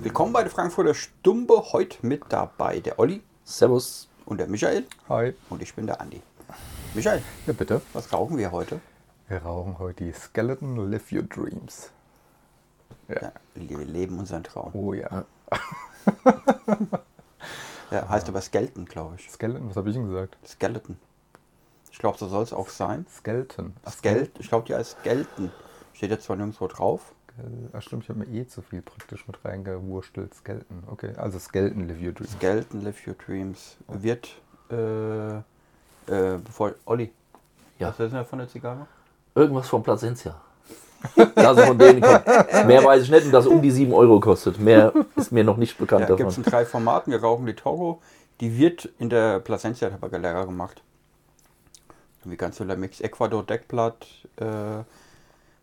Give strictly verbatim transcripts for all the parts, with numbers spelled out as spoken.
Willkommen bei der Frankfurter Stumbe. Heute mit dabei der Olli. Servus. Und der Michael. Hi. Und ich bin der Andi. Michael. Ja, bitte. Was rauchen wir heute? Wir rauchen heute die Skeleton Live Your Dreams. Ja. Ja, wir leben unseren Traum. Oh ja. Ja, heißt aber Skeleton, glaube ich. Skeleton, was habe ich denn gesagt? Skeleton. Ich glaube, so soll es auch sein. Skeleton. Skeleton. Ich glaube, die heißt Skeleton. Steht jetzt zwar nirgendwo drauf. Ach stimmt, ich habe mir eh zu viel praktisch mit reingewurstelt. Skeleton, okay. Also Skeleton Live Your Dreams. Skeleton Live Your Dreams wird, äh, äh, bevor, Olli, ja. Was ist denn von der Zigarre? Irgendwas von Plasencia. Also von denen kommt. Mehr weiß ich nicht und das um die sieben Euro kostet. Mehr ist mir noch nicht bekannt ja, davon. Da gibt es drei Formaten. Wir rauchen die Toro. Die wird in der Plasencia-Tabagalera gemacht. Wie ganz toller Mix. Ecuador, Deckblatt, äh,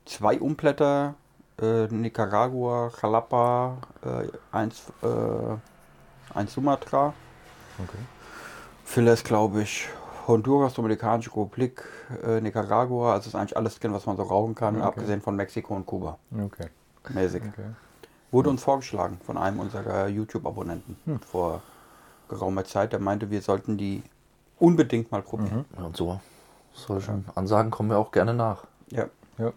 zwei Umblätter. Äh, Nicaragua, Jalapa, äh, eins, äh, eins Sumatra. Okay. Fillers, glaube ich, Honduras, Dominikanische Republik, äh, Nicaragua. Also ist eigentlich alles drin, was man so rauchen kann, okay. Abgesehen von Mexiko und Kuba. Okay. Mäßig. Okay. Wurde uns vorgeschlagen von einem unserer YouTube-Abonnenten hm. vor geraumer Zeit. Der meinte, wir sollten die unbedingt mal probieren. Mhm. Ja, und so. Solchen Ansagen kommen wir auch gerne nach. Ja. Ja.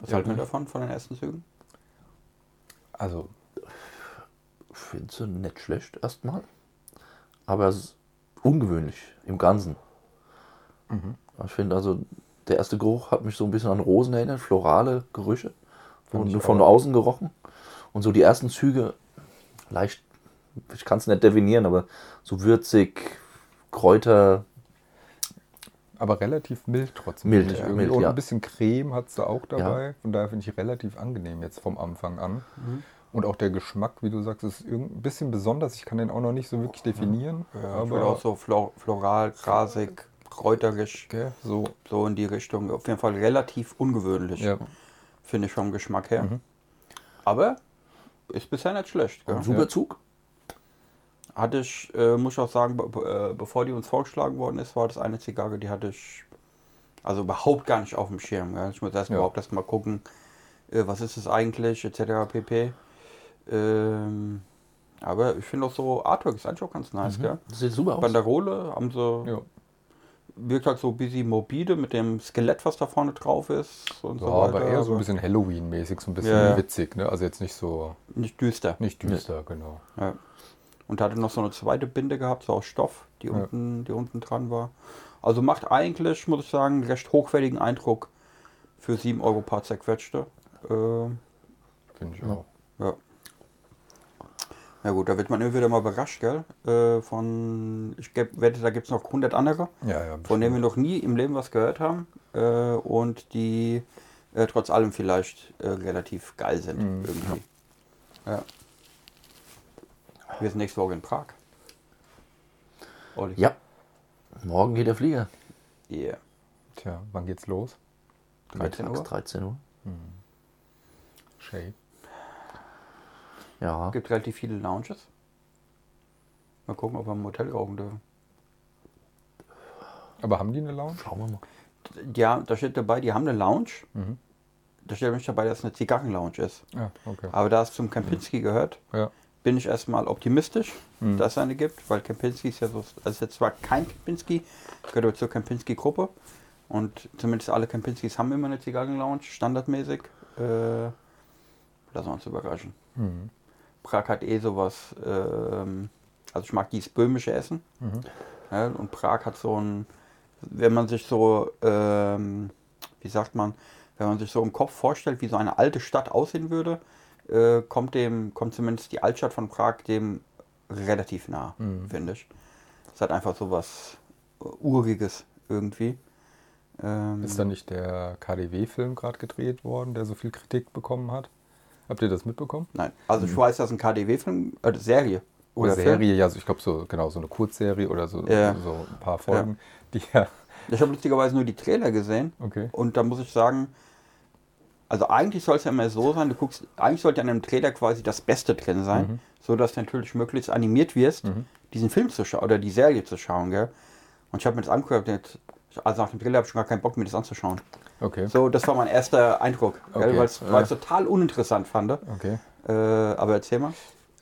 Was halten wir davon, von den ersten Zügen? Also, ich finde sie nicht schlecht erstmal, aber es ist ungewöhnlich im Ganzen. Mhm. Ich finde also, der erste Geruch hat mich so ein bisschen an Rosen erinnert, florale Gerüche, nur von außen gerochen. Und so die ersten Züge, leicht, ich kann es nicht definieren, aber so würzig, Kräuter. Aber relativ mild trotzdem. Mild, ja, mild, und ja. Ein bisschen Creme hat es da auch dabei. Ja. Von daher finde ich relativ angenehm jetzt vom Anfang an. Mhm. Und auch der Geschmack, wie du sagst, ist ein bisschen besonders. Ich kann den auch noch nicht so wirklich definieren. Ja, aber ich würde auch so flor- floral, grasig, kräuterisch. Okay, so. so in die Richtung. Auf jeden Fall relativ ungewöhnlich, ja. Finde ich vom Geschmack her. Mhm. Aber ist bisher nicht schlecht. Gell? Und super Zug. Hatte ich, äh, muss ich auch sagen, be- äh, bevor die uns vorgeschlagen worden ist, war das eine Zigarre, die hatte ich also überhaupt gar nicht auf dem Schirm. Gell? Ich muss erst ja. überhaupt erst mal gucken, äh, was ist es eigentlich, et cetera pp. Ähm, aber ich finde auch so, Artwork ist eigentlich auch ganz nice. Mhm. Gell? Das sieht super aus. Banderole haben sie, ja. wirkt halt so ein bisschen morbide mit dem Skelett, was da vorne drauf ist. Und ja, so weiter. Aber eher so ein bisschen Halloween-mäßig, so ein bisschen ja. witzig. Ne? Also jetzt nicht so... Nicht düster. Nicht düster, nee. Genau. Ja. Und hatte noch so eine zweite Binde gehabt, so aus Stoff, die, ja. unten, die unten dran war. Also macht eigentlich, muss ich sagen, einen recht hochwertigen Eindruck für sieben Euro paar zerquetschte. Äh, Finde ich auch. Ja. Na gut, da wird man immer wieder mal überrascht, gell? Äh, von, ich wette, da gibt es noch hundert andere, ja, ja, von denen wir noch nie im Leben was gehört haben. Äh, und die äh, trotz allem vielleicht äh, relativ geil sind. Mhm. Irgendwie. Ja. Wir sind nächste Woche in Prag. Olli. Ja. Morgen geht der Flieger. Ja. Yeah. Tja, wann geht's los? dreizehn Uhr dreizehn Uhr Hm. Schön. Ja. Es gibt relativ viele Lounges. Mal gucken, ob wir im Hotel rauchen dürfen. Aber haben die eine Lounge? Schauen wir mal. Ja, da steht dabei, die haben eine Lounge. Mhm. Da steht nicht dabei, dass es eine Zigarren-Lounge ist. Ja, okay. Aber da es zum Kempinski mhm. gehört. Ja. Bin ich erstmal optimistisch, hm. dass es eine gibt, weil Kempinski ist ja so, also jetzt zwar kein Kempinski, gehört aber zur Kempinski-Gruppe und zumindest alle Kempinskis haben immer eine Zigarren-Lounge, standardmäßig. Äh, lassen wir uns überraschen. Hm. Prag hat eh sowas, äh, also ich mag dieses böhmische Essen mhm. ja, und Prag hat so ein, wenn man sich so, äh, wie sagt man, wenn man sich so im Kopf vorstellt, wie so eine alte Stadt aussehen würde, Äh, kommt dem, kommt zumindest die Altstadt von Prag dem relativ nah, mhm. finde ich. Es hat einfach so was Uriges irgendwie. Ähm, Ist da nicht der K D W-Film gerade gedreht worden, der so viel Kritik bekommen hat? Habt ihr das mitbekommen? Nein, also mhm. ich weiß, dass ein K D W-Film, äh, Serie. Oder, oder Serie, Film? Ja, also ich glaube so, genau, so eine Kurzserie oder so, ja. so ein paar Folgen. Ja. Die, ja. Ich habe lustigerweise nur die Trailer gesehen okay. und da muss ich sagen, also eigentlich soll es ja immer so sein, du guckst, eigentlich sollte an einem Trailer quasi das Beste drin sein, mhm. sodass du natürlich möglichst animiert wirst, mhm. diesen Film zu schauen oder die Serie zu schauen, gell? Und ich habe mir das angeguckt, Also nach dem Trailer habe ich schon gar keinen Bock, mir das anzuschauen. Okay. So, das war mein erster Eindruck, okay. weil ich es äh. total uninteressant fand. Okay. Äh, aber erzähl mal.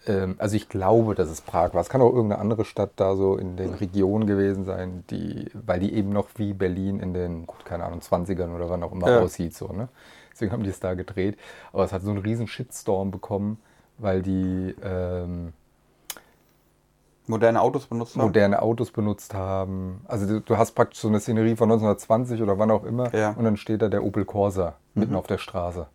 Ähm, also ich glaube, dass es Prag war. Es kann auch irgendeine andere Stadt da so in den Regionen gewesen sein, die, weil die eben noch wie Berlin in den, gut, keine Ahnung, zwanzigern oder wann auch immer ja. aussieht. So, ne? Deswegen haben die es da gedreht. Aber es hat so einen riesen Shitstorm bekommen, weil die... Ähm, Moderne Autos benutzt haben. Moderne Autos benutzt haben. Also du, du hast praktisch so eine Szenerie von neunzehnhundertzwanzig oder wann auch immer. Ja. Und dann steht da der Opel Corsa mhm. mitten auf der Straße.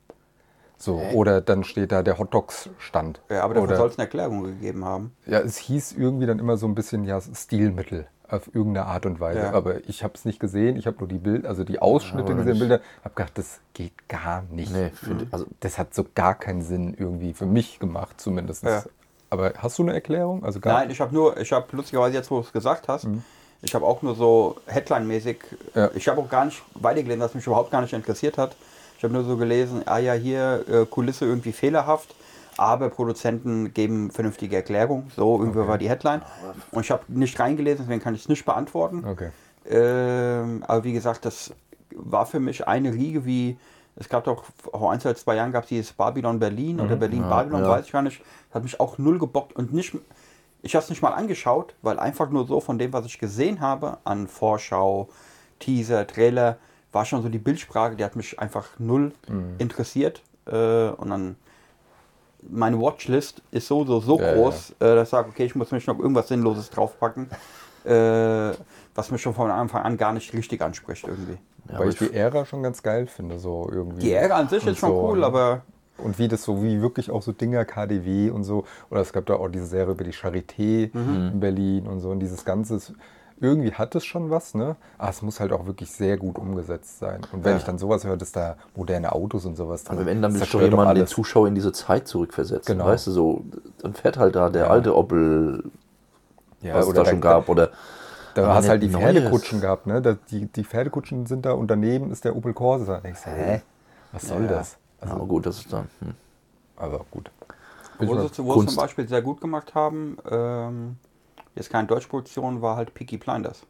So, hey. Oder dann steht da der Hotdogs-Stand. Ja, aber dafür soll es eine Erklärung gegeben haben. Ja, es hieß irgendwie dann immer so ein bisschen ja Stilmittel auf irgendeine Art und Weise. Ja. Aber ich habe es nicht gesehen. Ich habe nur die Bilder, also die Ausschnitte ja, gesehen, Bilder. Habe gedacht, das geht gar nicht. Nee, mhm. also das hat so gar keinen Sinn irgendwie für mich gemacht zumindest. Ja. Aber hast du eine Erklärung? Also gar Nein, ich habe nur, ich habe lustigerweise jetzt, wo du es gesagt hast, mhm. ich habe auch nur so Headline-mäßig, ja. ich habe auch gar nicht weitergelesen, was mich überhaupt gar nicht interessiert hat. Ich habe nur so gelesen, ah ja, hier äh, Kulisse irgendwie fehlerhaft, aber Produzenten geben vernünftige Erklärung. So, irgendwie okay. war die Headline. Und ich habe nicht reingelesen, deswegen kann ich es nicht beantworten. Okay. Ähm, aber wie gesagt, das war für mich eine Riege wie... Es gab doch vor ein, zwei Jahren gab es dieses Babylon Berlin oder Berlin-Babylon, ja, ja. weiß ich gar nicht. Hat mich auch null gebockt und nicht, ich habe es nicht mal angeschaut, weil einfach nur so von dem, was ich gesehen habe, an Vorschau, Teaser, Trailer, war schon so die Bildsprache, die hat mich einfach null mhm. interessiert. Äh, und dann, meine Watchlist ist so, so, so ja, groß, ja. Äh, dass ich sage, okay, ich muss mich noch irgendwas Sinnloses draufpacken, äh, was mich schon von Anfang an gar nicht richtig anspricht irgendwie. Ja, weil ich die Ära schon ganz geil finde, so irgendwie. Die Ära an sich ist schon cool, aber... Und wie das so, wie wirklich auch so Dinger, K D W und so. Oder es gab da auch diese Serie über die Charité mhm. in Berlin und so. Und dieses Ganze, irgendwie hat es schon was, ne? Aber es muss halt auch wirklich sehr gut umgesetzt sein. Und wenn ja. ich dann sowas höre, dass da moderne Autos und sowas drin sind. Also am Ende willst du jemanden, den Zuschauer in diese Zeit zurückversetzen. Genau. Weißt du, so, dann fährt halt da der ja. alte Opel, ja, was es da schon gab, oder... Da hast du halt die Neues. Pferdekutschen gehabt, ne? Da, die, die Pferdekutschen sind da und daneben ist der Opel Corsa. Da denkst du, hä? Was soll ja, das? Also ja, gut, das ist dann. Hm. Aber gut. Bin wo sie wo zum Beispiel sehr gut gemacht haben, ähm, jetzt keine Deutschproduktion, war halt Peaky Blinders.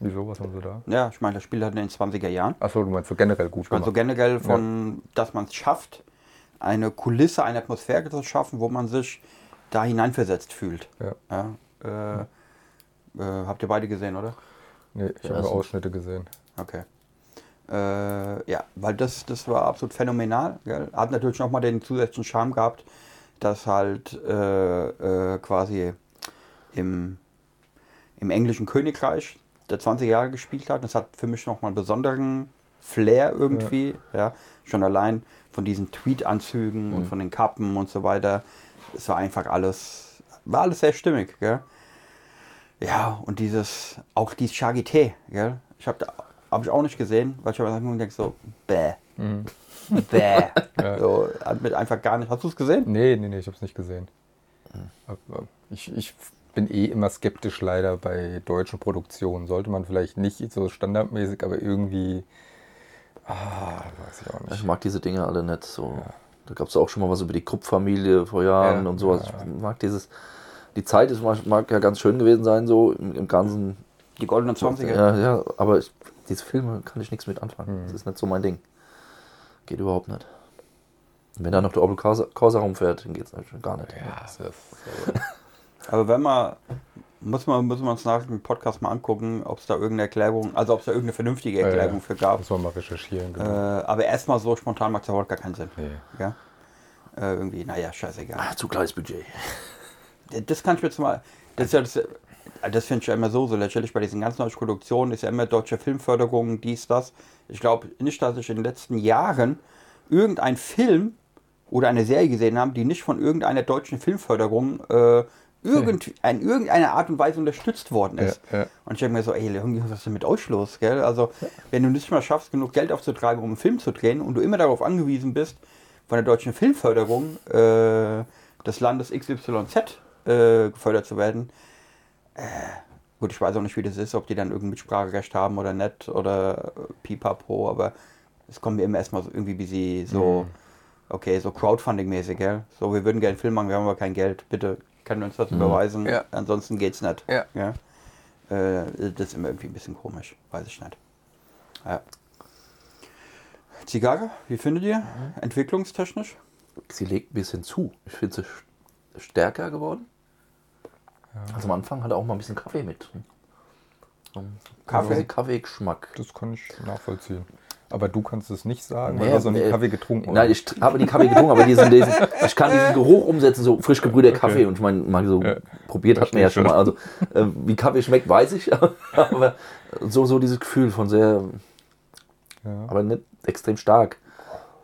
Wieso, was haben sie da? Ja, ich meine, das Spiel hat in den zwanziger Jahren. Achso, du meinst so generell gut ich mein, gemacht. Ich meine so generell von, ja. dass man es schafft, eine Kulisse, eine Atmosphäre zu schaffen, wo man sich da hineinversetzt fühlt. Ja. ja äh, hm. Äh, habt ihr beide gesehen, oder? Nee, ich ja, habe nur Ausschnitte gesehen. Okay. Äh, ja, weil das, das war absolut phänomenal. Gell? Hat natürlich nochmal den zusätzlichen Charme gehabt, dass halt äh, äh, quasi im, im englischen Königreich der zwanziger Jahre gespielt hat. Das hat für mich nochmal einen besonderen Flair irgendwie. Ja. Ja? Schon allein von diesen Tweed-Anzügen mhm. und von den Kappen und so weiter. Es war einfach alles, war alles sehr stimmig, gell? Ja, und dieses, auch dieses Charité, gell? Ich habe da, habe ich auch nicht gesehen, weil ich habe einfach nur gedacht, so, bäh, mhm. bäh. Ja. So, hat mit einfach gar nicht, hast du es gesehen? Nee, nee, nee, ich habe es nicht gesehen. Ich, ich bin eh immer skeptisch leider bei deutschen Produktionen. Sollte man vielleicht nicht so standardmäßig, aber irgendwie, ah, weiß ich auch nicht. Ich mag diese Dinge alle nicht so. Ja. Da gab es auch schon mal was über die Krupp-Familie vor Jahren ja, und sowas. Ja. Ich mag dieses... Die Zeit ist, mag ja ganz schön gewesen sein, so im, im Ganzen. Die goldenen zwanziger. Ja, ja, aber ich, diese Filme kann ich nichts mit anfangen. Hm. Das ist nicht so mein Ding. Geht überhaupt nicht. Und wenn da noch der Opel Corsa, Corsa rumfährt, dann geht es natürlich gar nicht. Ja, das ist aber wenn man, muss man, müssen wir uns nach dem Podcast mal angucken, ob es da irgendeine Erklärung, also ob es da irgendeine vernünftige Erklärung ja, ja. für gab. Muss man mal recherchieren. Genau. Äh, aber erstmal so spontan macht es ja wohl gar keinen Sinn. Nee. Ja? Äh, irgendwie, naja, scheißegal. Ach, zu kleines Budget. Das kann ich mir jetzt mal. Das, ja das, das finde ich ja immer so, so lächerlich bei diesen ganzen deutschen Produktionen, ist ja immer deutsche Filmförderung, dies, das. Ich glaube nicht, dass ich in den letzten Jahren irgendeinen Film oder eine Serie gesehen habe, die nicht von irgendeiner deutschen Filmförderung äh, irgend, hm. in irgendeiner Art und Weise unterstützt worden ist. Ja, ja. Und ich denke mir so, ey, was ist denn mit euch los? Gell? Also, ja. wenn du nicht mal schaffst, genug Geld aufzutreiben, um einen Film zu drehen und du immer darauf angewiesen bist, von der deutschen Filmförderung äh, des Landes X Y Z Äh, gefördert zu werden. Äh, gut, ich weiß auch nicht, wie das ist, ob die dann irgendein Mitspracherecht haben oder nicht oder äh, pipapo, aber es kommt mir immer erstmal so irgendwie wie sie so, mm. okay, so Crowdfunding-mäßig, gell? So, wir würden gerne einen Film machen, wir haben aber kein Geld, bitte, können wir uns das mm. überweisen, ja. ansonsten geht's nicht. Ja. Ja? Äh, das ist immer irgendwie ein bisschen komisch, weiß ich nicht. Ja. Chicago, wie findet ihr? Mhm. Entwicklungstechnisch? Sie legt ein bisschen zu. Ich finde sie st- stärker geworden. Ja. Also am Anfang hat er auch mal ein bisschen Kaffee mit drin. Kaffee? Kaffee-Geschmack. Das kann ich nachvollziehen. Aber du kannst es nicht sagen, nee, weil du so einen Kaffee getrunken hast. Nein, ich habe die Kaffee getrunken, aber diesen, diesen, ich kann diesen Geruch umsetzen, so frisch gebrühter okay. Kaffee. Und ich meine, mal so ja, probiert hat man ja schon mal. Also, äh, wie Kaffee schmeckt, weiß ich. Aber so, so dieses Gefühl von sehr, ja. aber nicht extrem stark.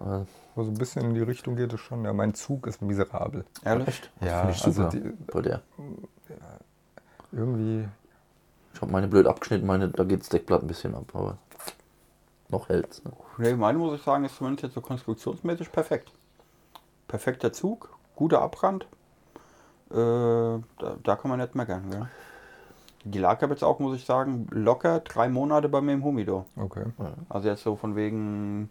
Aber so ein bisschen in die Richtung geht es schon. Ja, mein Zug ist miserabel. Ehrlich? Ja, finde ich super. Also die, ja. Irgendwie... Ich habe meine blöd abgeschnitten, meine, da geht das Deckblatt ein bisschen ab, aber noch hält's. Ne? Nee, meine, muss ich sagen, ist zumindest jetzt so konstruktionsmäßig perfekt. Perfekter Zug, guter Abrand, äh, da, da kann man nicht meckern. Gell? Die lag jetzt auch, muss ich sagen, locker drei Monate bei mir im Humidor. Okay. Ja. Also jetzt so von wegen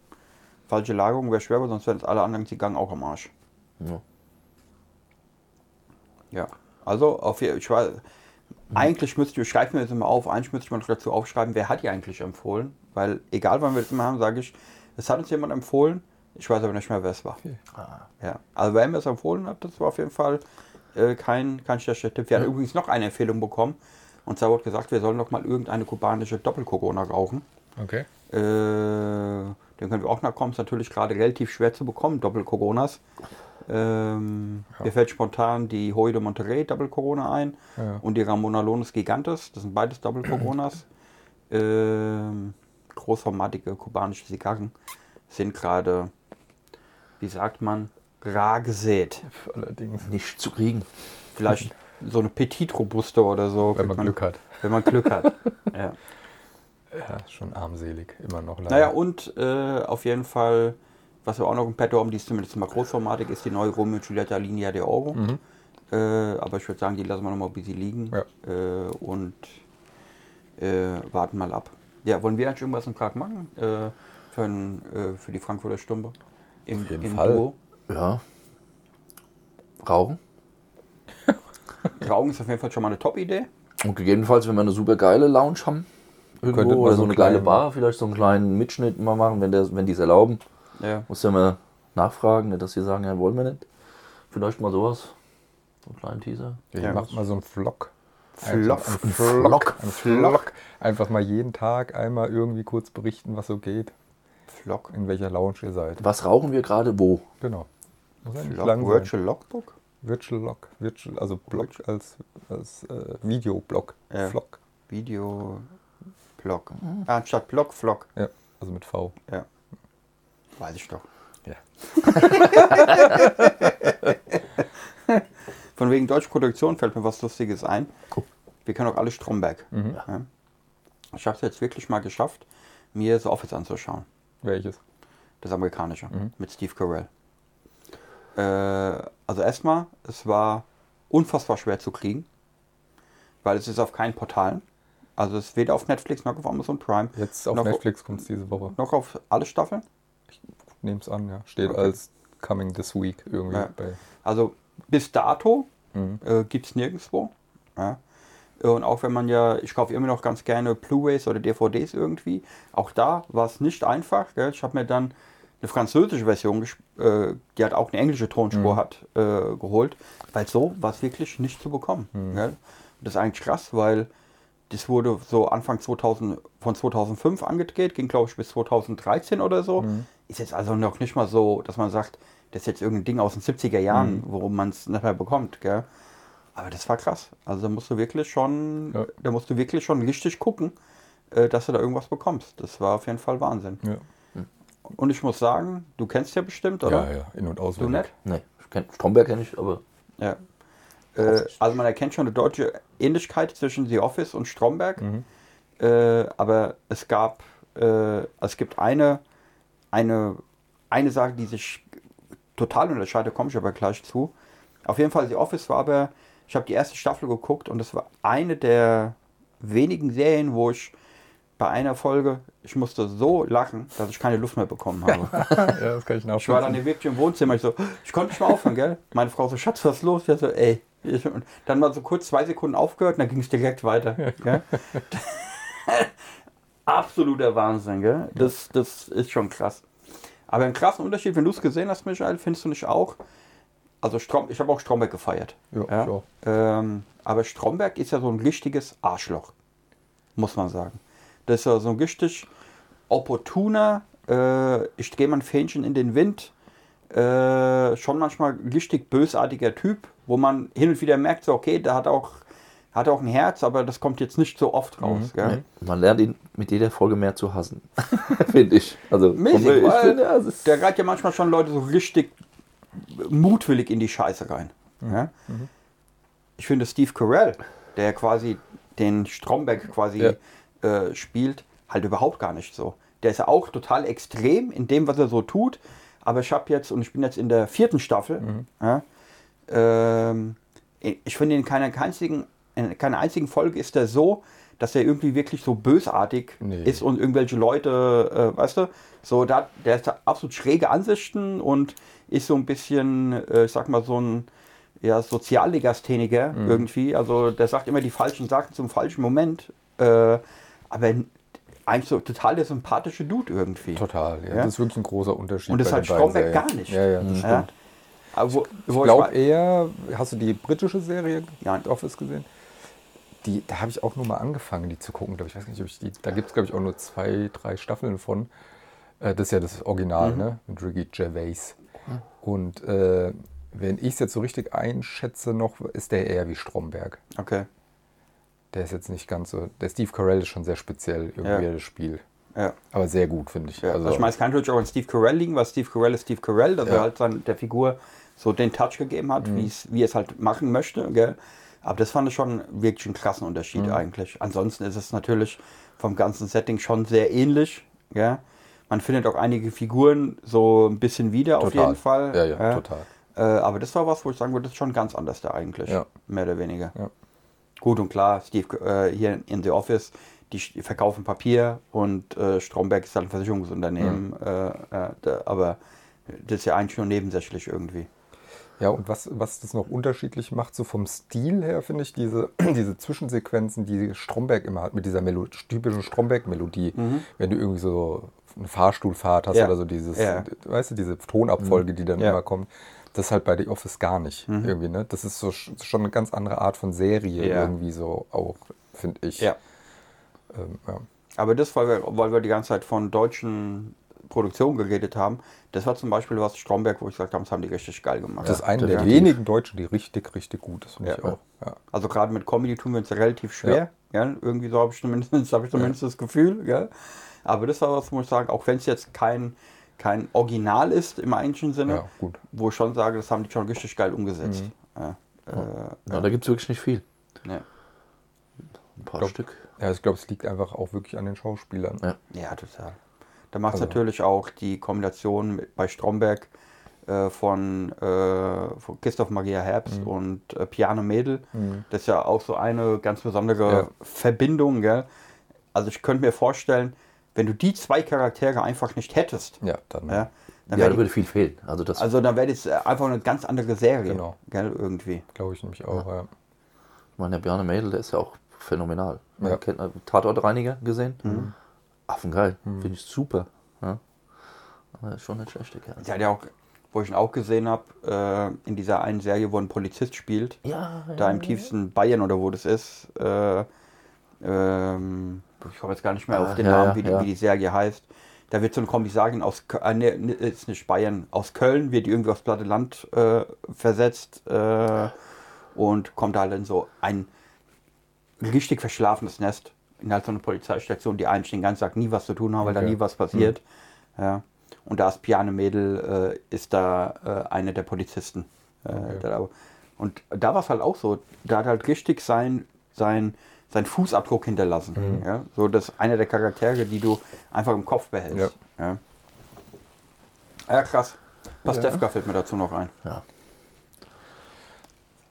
falsche Lagerung wäre schwer, weil sonst wären jetzt alle anderen Zigarren auch am Arsch. Ja. Ja, also auf jeden Fall. Eigentlich müsste ich, schreibe mir das immer auf, eigentlich müsste ich mal dazu aufschreiben, wer hat die eigentlich empfohlen, weil egal wann wir das immer haben, sage ich, es hat uns jemand empfohlen, ich weiß aber nicht mehr, wer es war. Okay. Ah. Ja. Also wer mir es empfohlen hat, das war auf jeden Fall äh, kein, kein schlechter Tipp. Wir ja. hatten übrigens noch eine Empfehlung bekommen und zwar wurde gesagt, wir sollen noch mal irgendeine kubanische Doppel-Corona rauchen. Okay. Äh, den können wir auch nachkommen, ist natürlich gerade relativ schwer zu bekommen, Doppel-Coronas. Ähm, ja. Mir fällt spontan die Hoyo de Monterrey Double Corona ein ja. und die Ramona Lones Gigantes, das sind beides Double Coronas. ähm, großformatige kubanische Zigarren sind gerade, wie sagt man, rar gesät. Allerdings nicht zu kriegen. Vielleicht so eine Petit Robusto oder so. Wenn man Glück man, hat. Wenn man Glück hat. Ja. Ja, schon armselig, immer noch leider. Naja, und äh, auf jeden Fall. Was wir auch noch im Petto haben, die ist zumindest mal großformatig, ist die neue Romeo Giulietta Linia de Oro. Mhm. Äh, aber ich würde sagen, die lassen wir noch mal ein bisschen liegen ja. äh, und äh, warten mal ab. Ja, wollen wir eigentlich irgendwas in Prag machen äh, für, ein, äh, für die Frankfurter Stumbe? Im, Auf jeden im Fall. Duo? Ja. Rauchen? Rauchen ist auf jeden Fall schon mal eine Top-Idee. Und gegebenenfalls, wenn wir eine super geile Lounge haben, irgendwo, oder so eine kleine Bar, vielleicht so einen kleinen Mitschnitt mal machen, wenn, der, wenn die es erlauben. Ja. Muss ja mal nachfragen, dass sie sagen, ja, wollen wir nicht. Vielleicht mal sowas. So einen kleinen Teaser. Ja, ja. Macht mal so einen Vlog. Vlog. Ein Vlog. Ein Vlog. Einfach mal jeden Tag einmal irgendwie kurz berichten, was so geht. Vlog. In welcher Lounge ihr seid. Was rauchen wir gerade wo? Genau. Virtual Logbook? Virtual Log. Virtual, also Blog als, als äh, Videoblog. Ja. Vlog. Videoblog. Mhm. Ah, anstatt Blog, Vlog. Ja, also mit V. Ja. Weiß ich doch. Ja. Von wegen deutscher Produktion fällt mir was Lustiges ein. Wir kennen auch alle Stromberg. Mhm. Ja. Ich habe es jetzt wirklich mal geschafft, mir The Office anzuschauen. Welches? Das amerikanische, mhm. mit Steve Carell. Äh, also erstmal, es war unfassbar schwer zu kriegen, weil es ist auf keinen Portalen. Also es ist weder auf Netflix noch auf Amazon Prime. Jetzt auf Netflix kommt es diese Woche. Noch auf alle Staffeln. Ich nehme es an, ja. Steht okay. als Coming This Week irgendwie. Ja. Bei also bis dato mhm. äh, gibt es nirgendwo. Ja. Und auch wenn man ja, ich kaufe immer noch ganz gerne Blu-rays oder D V Ds irgendwie. Auch da war es nicht einfach. Gell? Ich habe mir dann eine französische Version, gesp- äh, die hat auch eine englische Tonspur mhm. hat, äh, geholt. Weil so war es wirklich nicht zu bekommen. Mhm. Gell? Und das ist eigentlich krass, weil das wurde so Anfang zweitausend, von zweitausendfünf angedreht, ging glaube ich bis zweitausenddreizehn oder so. Mhm. Ist jetzt also noch nicht mal so, dass man sagt, das ist jetzt irgendein Ding aus den siebziger Jahren, mhm. worum man es nicht mehr bekommt, gell? Aber das war krass. Also da musst du wirklich schon, ja. da musst du wirklich schon richtig gucken, dass du da irgendwas bekommst. Das war auf jeden Fall Wahnsinn. Ja. Mhm. Und ich muss sagen, du kennst ja bestimmt, oder? Ja, ja, in- und auswendig. Du nicht? Nee, ich kenn, Stromberg kenne ich, aber... Ja. Äh, also man erkennt schon eine deutsche Ähnlichkeit zwischen The Office und Stromberg. Mhm. Äh, aber es gab, äh, es gibt eine, eine, eine Sache, die sich total unterscheidet, komme ich aber gleich zu. Auf jeden Fall The Office war aber, ich habe die erste Staffel geguckt und das war eine der wenigen Serien, wo ich bei einer Folge, ich musste so lachen, dass ich keine Luft mehr bekommen habe. Ja, das kann ich nachvollziehen. Ich war dann wirklich im Wohnzimmer, ich so, ich konnte nicht mehr aufhören, gell? Meine Frau so, Schatz, was ist los? Ja, so, ey. Ich, und dann mal so kurz zwei Sekunden aufgehört und dann ging es direkt weiter. Ja. Gell? absoluter Wahnsinn, gell? Das, das ist schon krass. Aber einen krassen Unterschied, wenn du es gesehen hast, Michael, findest du nicht auch? Also Strom, ich habe auch Stromberg gefeiert. Ja, ja? Klar. Ähm, aber Stromberg ist ja so ein richtiges Arschloch, muss man sagen. Das ist ja so ein richtig opportuner, äh, ich drehe mein Fähnchen in den Wind, äh, schon manchmal richtig bösartiger Typ, wo man hin und wieder merkt, so okay, der hat auch, hat auch ein Herz, aber das kommt jetzt nicht so oft raus. Mhm. Gell? Nee. Man lernt ihn mit jeder Folge mehr zu hassen, finde ich. Also, Mäßig, ich find, ja, der reiht ja manchmal schon Leute so richtig mutwillig in die Scheiße rein. Mhm. Ja? Mhm. Ich finde Steve Carell, der quasi den Stromberg quasi ja. äh, spielt, halt überhaupt gar nicht so. Der ist ja auch total extrem in dem, was er so tut. Aber ich habe jetzt, und ich bin jetzt in der vierten Staffel, mhm. ja, ähm, ich finde in keiner einzigen, in keiner einzigen Folge ist der so, dass er irgendwie wirklich so bösartig nee. ist und irgendwelche Leute, äh, weißt du, so da, der ist da absolut schräge Ansichten und ist so ein bisschen, äh, ich sag mal, so ein ja, Soziallegastheniker mhm. irgendwie. Also der sagt immer die falschen Sachen zum falschen Moment. Äh, aber eigentlich so total der sympathische Dude irgendwie. Total, ja. ja? Das ist wirklich ein großer Unterschied. Und das hat Stromberg gar nicht. Ja, ja, das mhm. stimmt. Ja? Aber wo, wo ich glaube eher, hast du die britische Serie ja. The Office gesehen? Die, da habe ich auch nur mal angefangen, die zu gucken. Ich weiß nicht, ob ich die, da gibt es, glaube ich, auch nur zwei, drei Staffeln von. Das ist ja das Original, mhm. ne? Mit Ricky Gervais. Mhm. Und äh, wenn ich es jetzt so richtig einschätze noch, ist der eher wie Stromberg. Okay. Der ist jetzt nicht ganz so... Der Steve Carell ist schon sehr speziell, irgendwie ja. das Spiel. Ja. Aber sehr gut, finde ich. Ja. Also, also ich meine, es kann natürlich auch an Steve Carell liegen, weil Steve Carell ist Steve Carell, dass ja. er halt dann der Figur so den Touch gegeben hat, mhm. wie er es halt machen möchte, gell? Aber das fand ich schon wirklich einen krassen Unterschied mhm. eigentlich. Ansonsten ist es natürlich vom ganzen Setting schon sehr ähnlich. Ja? Man findet auch einige Figuren so ein bisschen wieder, total. Auf jeden Fall. Ja, ja, ja. total. Äh, aber das war was, wo ich sagen würde, das ist schon ganz anders da eigentlich. Ja. Mehr oder weniger. Ja. Gut und klar, Steve äh, hier in The Office, die verkaufen Papier und äh, Stromberg ist halt ein Versicherungsunternehmen. Mhm. Äh, äh, da, aber das ist ja eigentlich nur nebensächlich irgendwie. Ja, und was, was das noch unterschiedlich macht, so vom Stil her, finde ich, diese, diese Zwischensequenzen, die Stromberg immer hat, mit dieser Melo- typischen Stromberg-Melodie, mhm. wenn du irgendwie so eine Fahrstuhlfahrt hast ja. oder so dieses, ja. weißt du, diese Tonabfolge, mhm. die dann ja. immer kommt, das ist halt bei The Office gar nicht mhm. irgendwie, ne? Das ist so schon eine ganz andere Art von Serie ja. irgendwie so auch, finde ich. Ja. Ähm, ja. Aber das, weil wir, weil wir die ganze Zeit von deutschen Produktion geredet haben, das war zum Beispiel was Stromberg, wo ich gesagt habe, das haben die richtig geil gemacht. Das ist eine ja. der wenigen Deutschen, die richtig, richtig gut ist. Ja. Ich auch. Ja. Also gerade mit Comedy tun wir uns relativ schwer. Ja. Ja, irgendwie so habe ich zumindest, hab ich zumindest ja. das Gefühl. Ja. Aber das war was, muss ich sagen, auch wenn es jetzt kein, kein Original ist im eigentlichen Sinne, ja, gut. wo ich schon sage, das haben die schon richtig geil umgesetzt. Mhm. Ja. Äh, ja. Ja, da gibt es wirklich nicht viel. Ja. Ein paar glaub, Stück. Ja, ich glaube, es liegt einfach auch wirklich an den Schauspielern. Ja, ja total. Da macht es also. natürlich auch die Kombination mit, bei Stromberg äh, von, äh, von Christoph Maria Herbst mhm. und äh, Bjarne Mädel. Mhm. Das ist ja auch so eine ganz besondere ja. Verbindung. Gell? Also ich könnte mir vorstellen, wenn du die zwei Charaktere einfach nicht hättest, ja, dann, ja, dann, ja, dann würde viel fehlen. Also, das also dann wäre das einfach eine ganz andere Serie. Genau. Gell, irgendwie. Glaube ich nämlich auch. Ja. Ja. Ich meine, der Bjarne Mädel, der ist ja auch phänomenal. Ja. Man kennt Tatortreiniger gesehen. Mhm. Affengeil, hm. finde ich super. Ja. Aber ist schon ein schlechter Kerl. Der hat ja auch, wo ich ihn auch gesehen habe, äh, in dieser einen Serie, wo ein Polizist spielt, ja, da ja, im tiefsten ja. Bayern oder wo das ist, äh, ähm, ich komme jetzt gar nicht mehr auf den ja, Namen, ja, wie, ja. wie die Serie heißt, da wird so eine Kommissarin aus, äh, nee, ist nicht Bayern, aus Köln, wird irgendwie aufs platte Land äh, versetzt äh, und kommt da halt in so ein richtig verschlafenes Nest. Innerhalb so einer Polizeistation, die eigentlich den ganzen Tag nie was zu tun haben, weil okay. da nie was passiert. Mhm. Ja. Und da ist Bjarne Mädel, äh, ist da äh, einer der Polizisten. Äh, okay. da, und da war es halt auch so, da hat halt richtig sein, sein, sein Fußabdruck hinterlassen. Mhm. Ja. So, das ist einer der Charaktere, die du einfach im Kopf behältst. Ja, ja. ja krass. Pastewka ja. fällt mir dazu noch ein. Ja.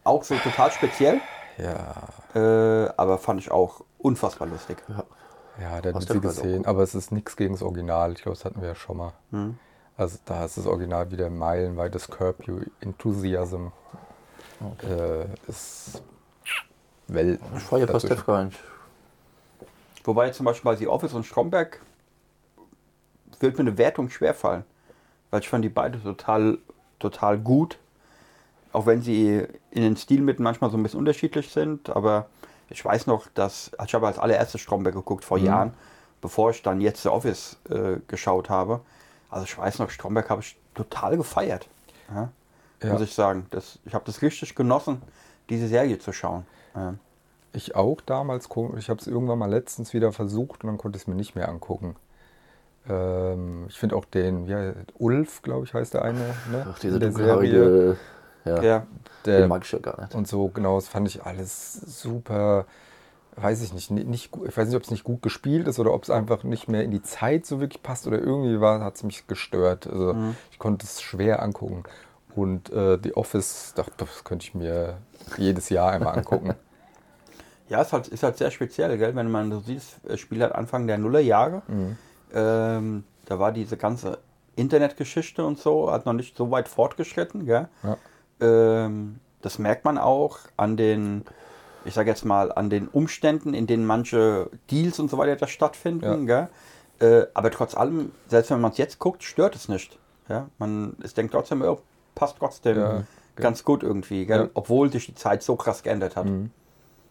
Auch so total speziell. Ja. Äh, aber fand ich auch unfassbar lustig. Ja, ja der hat witzige gesehen, aber es ist nichts gegen das Original. Ich glaube, das hatten wir ja schon mal. Hm. Also da ist das Original wieder meilenweit. Das Curb Your Enthusiasm okay. äh, ist Welt. Ich feiere Pastewka eigentlich. Wobei zum Beispiel bei The Office und Stromberg wird mir eine Wertung schwerfallen. Weil ich fand die beide total, total gut. Auch wenn sie in den Stilmitteln manchmal so ein bisschen unterschiedlich sind. Aber ich weiß noch, dass ich habe als allererstes Stromberg geguckt vor mhm. Jahren, bevor ich dann jetzt The Office äh, geschaut habe. Also ich weiß noch, Stromberg habe ich total gefeiert. Ja? Ja. Muss ich sagen. Das, ich habe das richtig genossen, diese Serie zu schauen. Ja. Ich auch damals. Ich habe es irgendwann mal letztens wieder versucht und dann konnte ich es mir nicht mehr angucken. Ähm, ich finde auch den, ja, Ulf, glaube ich, heißt der eine. Ne? Ach, diese dunkelhaarige. Ja, ja, der, den mag ich ja gar nicht. Und so, genau, das fand ich alles super, weiß ich nicht, nicht, nicht ich weiß nicht, ob es nicht gut gespielt ist oder ob es einfach nicht mehr in die Zeit so wirklich passt oder irgendwie hat es mich gestört. Also mhm. ich konnte es schwer angucken. Und äh, The Office, dachte, das könnte ich mir jedes Jahr einmal angucken. Ja, ist halt, ist halt sehr speziell, gell? Wenn man so sieht, das Spiel hat Anfang der Nullerjahre. Mhm. Ähm, da war diese ganze Internetgeschichte und so, hat noch nicht so weit fortgeschritten, gell? Ja. Ähm, das merkt man auch an den, ich sag jetzt mal, an den Umständen, in denen manche Deals und so weiter da stattfinden, ja. gell? Äh, aber trotz allem, selbst wenn man es jetzt guckt, stört es nicht. Ja? Man, es denkt trotzdem, oh, passt trotzdem ja, ganz gut irgendwie, gell? Ja. Obwohl sich die Zeit so krass geändert hat. Mhm.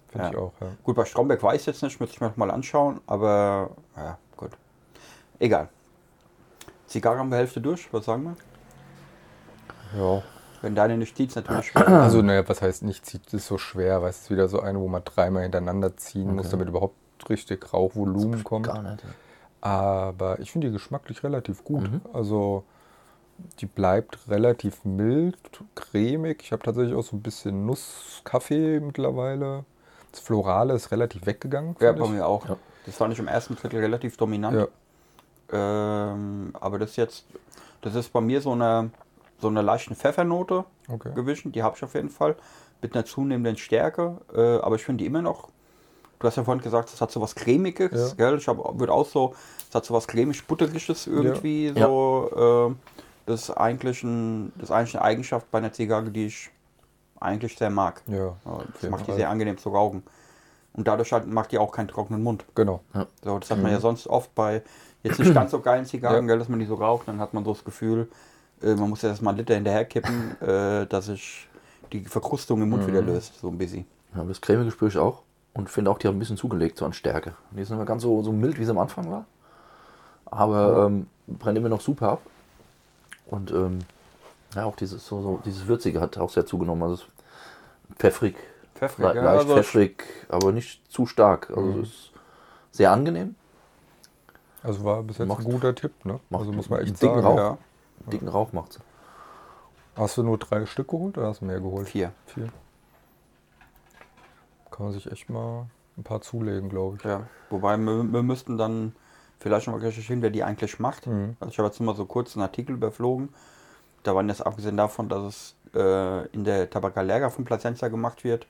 Finde ja. ich auch, ja. Gut, bei Stromberg weiß ich jetzt nicht, müsste ich mir nochmal anschauen, aber ja, gut. Egal. Zigarre haben wir Hälfte durch, was sagen wir? Ja. Wenn deine nicht zieht, ist natürlich schwer. Also, naja, was heißt nicht zieht, ist so schwer, weil es ist wieder so eine, wo man dreimal hintereinander ziehen okay. muss, damit überhaupt richtig Rauchvolumen kommt. Gar nicht. Aber ich finde die geschmacklich relativ gut. Mhm. Also, die bleibt relativ mild, cremig. Ich habe tatsächlich auch so ein bisschen Nusskaffee mittlerweile. Das Florale ist relativ weggegangen. Ja, bei mir auch. Ja. Das fand ich im ersten Drittel relativ dominant. Ja. Ähm, aber das jetzt, das ist bei mir so eine, so eine leichte Pfeffernote okay. gewischen. Die habe ich auf jeden Fall. Mit einer zunehmenden Stärke. Äh, aber ich finde die immer noch, du hast ja vorhin gesagt, das hat so was Cremiges. Ja. Gell? Ich würde auch so, das hat so was cremig-butteriges irgendwie. Ja. So, ja. Äh, das ist eigentlich ein, das ist eigentlich eine Eigenschaft bei einer Zigarre, die ich eigentlich sehr mag. Ja, das macht die sehr angenehm zu rauchen. Und dadurch halt macht die auch keinen trockenen Mund. Genau. Ja. So, das hat man mhm. ja sonst oft bei jetzt nicht ganz so geilen Zigarren, ja. dass man die so raucht, dann hat man so das Gefühl, äh, man muss ja erstmal einen Liter hinterherkippen, äh, dass sich die Verkrustung im Mund mhm. wieder löst, so ein bisschen. Ja, das cremige spüre ich auch und finde auch, die haben ein bisschen zugelegt, so an Stärke. Die ist nicht mehr ganz so, so mild, wie sie am Anfang war, aber ja. ähm, brennt immer noch super ab. Und ähm, ja, auch dieses, so, so, dieses Würzige hat auch sehr zugenommen, also pfeffrig, pfeffrig le- ja, leicht also pfeffrig, aber nicht zu stark, also mhm. ist sehr angenehm. Also war bis jetzt macht, ein guter Tipp, ne? Also muss man echt dicken sagen. Rauch. Ja. Dicken Rauch macht's. Hast du nur drei Stück geholt oder hast du mehr geholt? Vier. Vier. Kann man sich echt mal ein paar zulegen, glaube ich. Ja, wobei wir, wir müssten dann vielleicht nochmal recherchieren, wer die eigentlich macht. Mhm. Also ich habe jetzt nur mal so kurz einen Artikel überflogen. Da waren jetzt abgesehen davon, dass es äh, in der Tabakalera von Plasencia gemacht wird,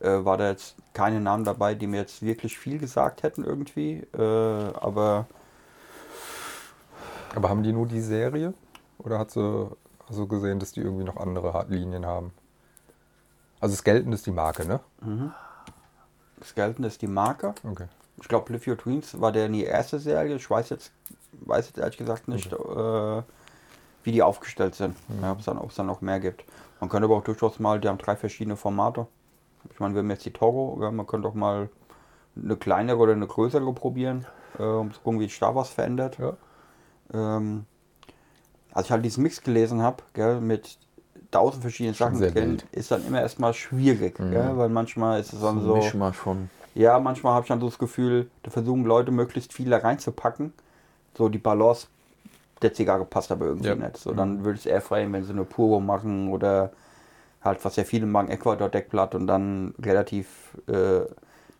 äh, war da jetzt keine Namen dabei, die mir jetzt wirklich viel gesagt hätten irgendwie. Äh, aber Aber haben die nur die Serie? Oder hat sie also gesehen, dass die irgendwie noch andere Linien haben? Also Skeleton ist die Marke, ne? Mhm. Skeleton ist die Marke. Okay. Ich glaube, Live Your Dreams war der die erste Serie. Ich weiß jetzt, weiß jetzt ehrlich gesagt nicht, okay. äh, wie die aufgestellt sind. Mhm. Ja, ob es dann, dann noch mehr gibt. Man könnte aber auch durchaus mal, die haben drei verschiedene Formate. Ich meine, wir haben jetzt die Toro. Ja, man könnte auch mal eine kleinere oder eine größere probieren, äh, um zu gucken, wie sich da was verändert. Ja. Ähm, als ich halt diesen Mix gelesen habe, mit tausend verschiedenen schon Sachen drin, ist dann immer erstmal schwierig, mhm. gell, weil manchmal ist es dann so. Mischmasch schon. Ja, manchmal habe ich dann so das Gefühl, da versuchen Leute möglichst viel da reinzupacken. So die Balance der Zigarre passt aber irgendwie ja. nicht. So, dann würde ich es eher freien, wenn sie eine Puro machen oder halt, was ja viele machen, Ecuador-Deckblatt und dann relativ äh,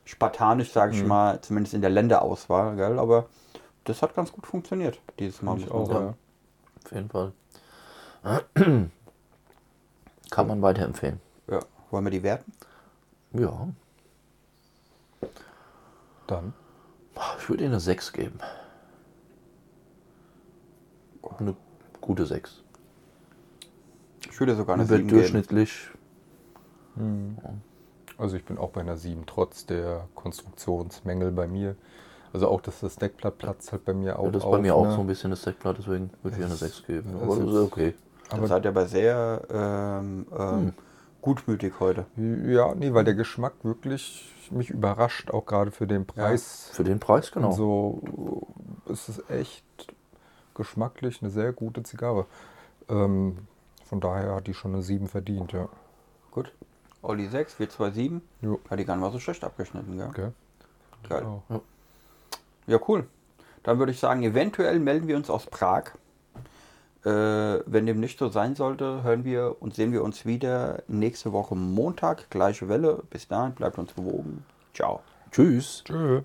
spartanisch, sage ich mhm. mal, zumindest in der Länderauswahl, gell, aber das hat ganz gut funktioniert dieses Mal. Ich auch, ja. Auf jeden Fall. Kann man weiterempfehlen. Ja. Wollen wir die werten? Ja. Dann? Ich würde ihr eine sechs geben. Eine gute sechs. Ich würde sogar eine sieben geben. Durchschnittlich. Hm. Also ich bin auch bei einer sieben, trotz der Konstruktionsmängel bei mir. Also auch, dass das Deckblatt platzt halt bei mir auch. Ja, das ist bei auf, mir auch ne? so ein bisschen das Deckblatt, deswegen würde ich eine sechs geben. Das aber das ist okay. Aber das hat ja aber sehr ähm, ähm, hm. gutmütig heute. Ja, nee, weil der Geschmack wirklich mich überrascht, auch gerade für den Preis. Ja, für den Preis, genau. So ist es echt geschmacklich eine sehr gute Zigarre. Ähm, von daher hat die schon eine sieben verdient, ja. Gut. Olli sechs, wir zwei sieben. Jo. Hat die gar nicht mal so schlecht abgeschnitten, gell? Okay. Geil. Ja. Ja, cool. Dann würde ich sagen, eventuell melden wir uns aus Prag. Äh, wenn dem nicht so sein sollte, hören wir und sehen wir uns wieder nächste Woche Montag. Gleiche Welle. Bis dahin, bleibt uns gewogen. Ciao. Tschüss. Tschö.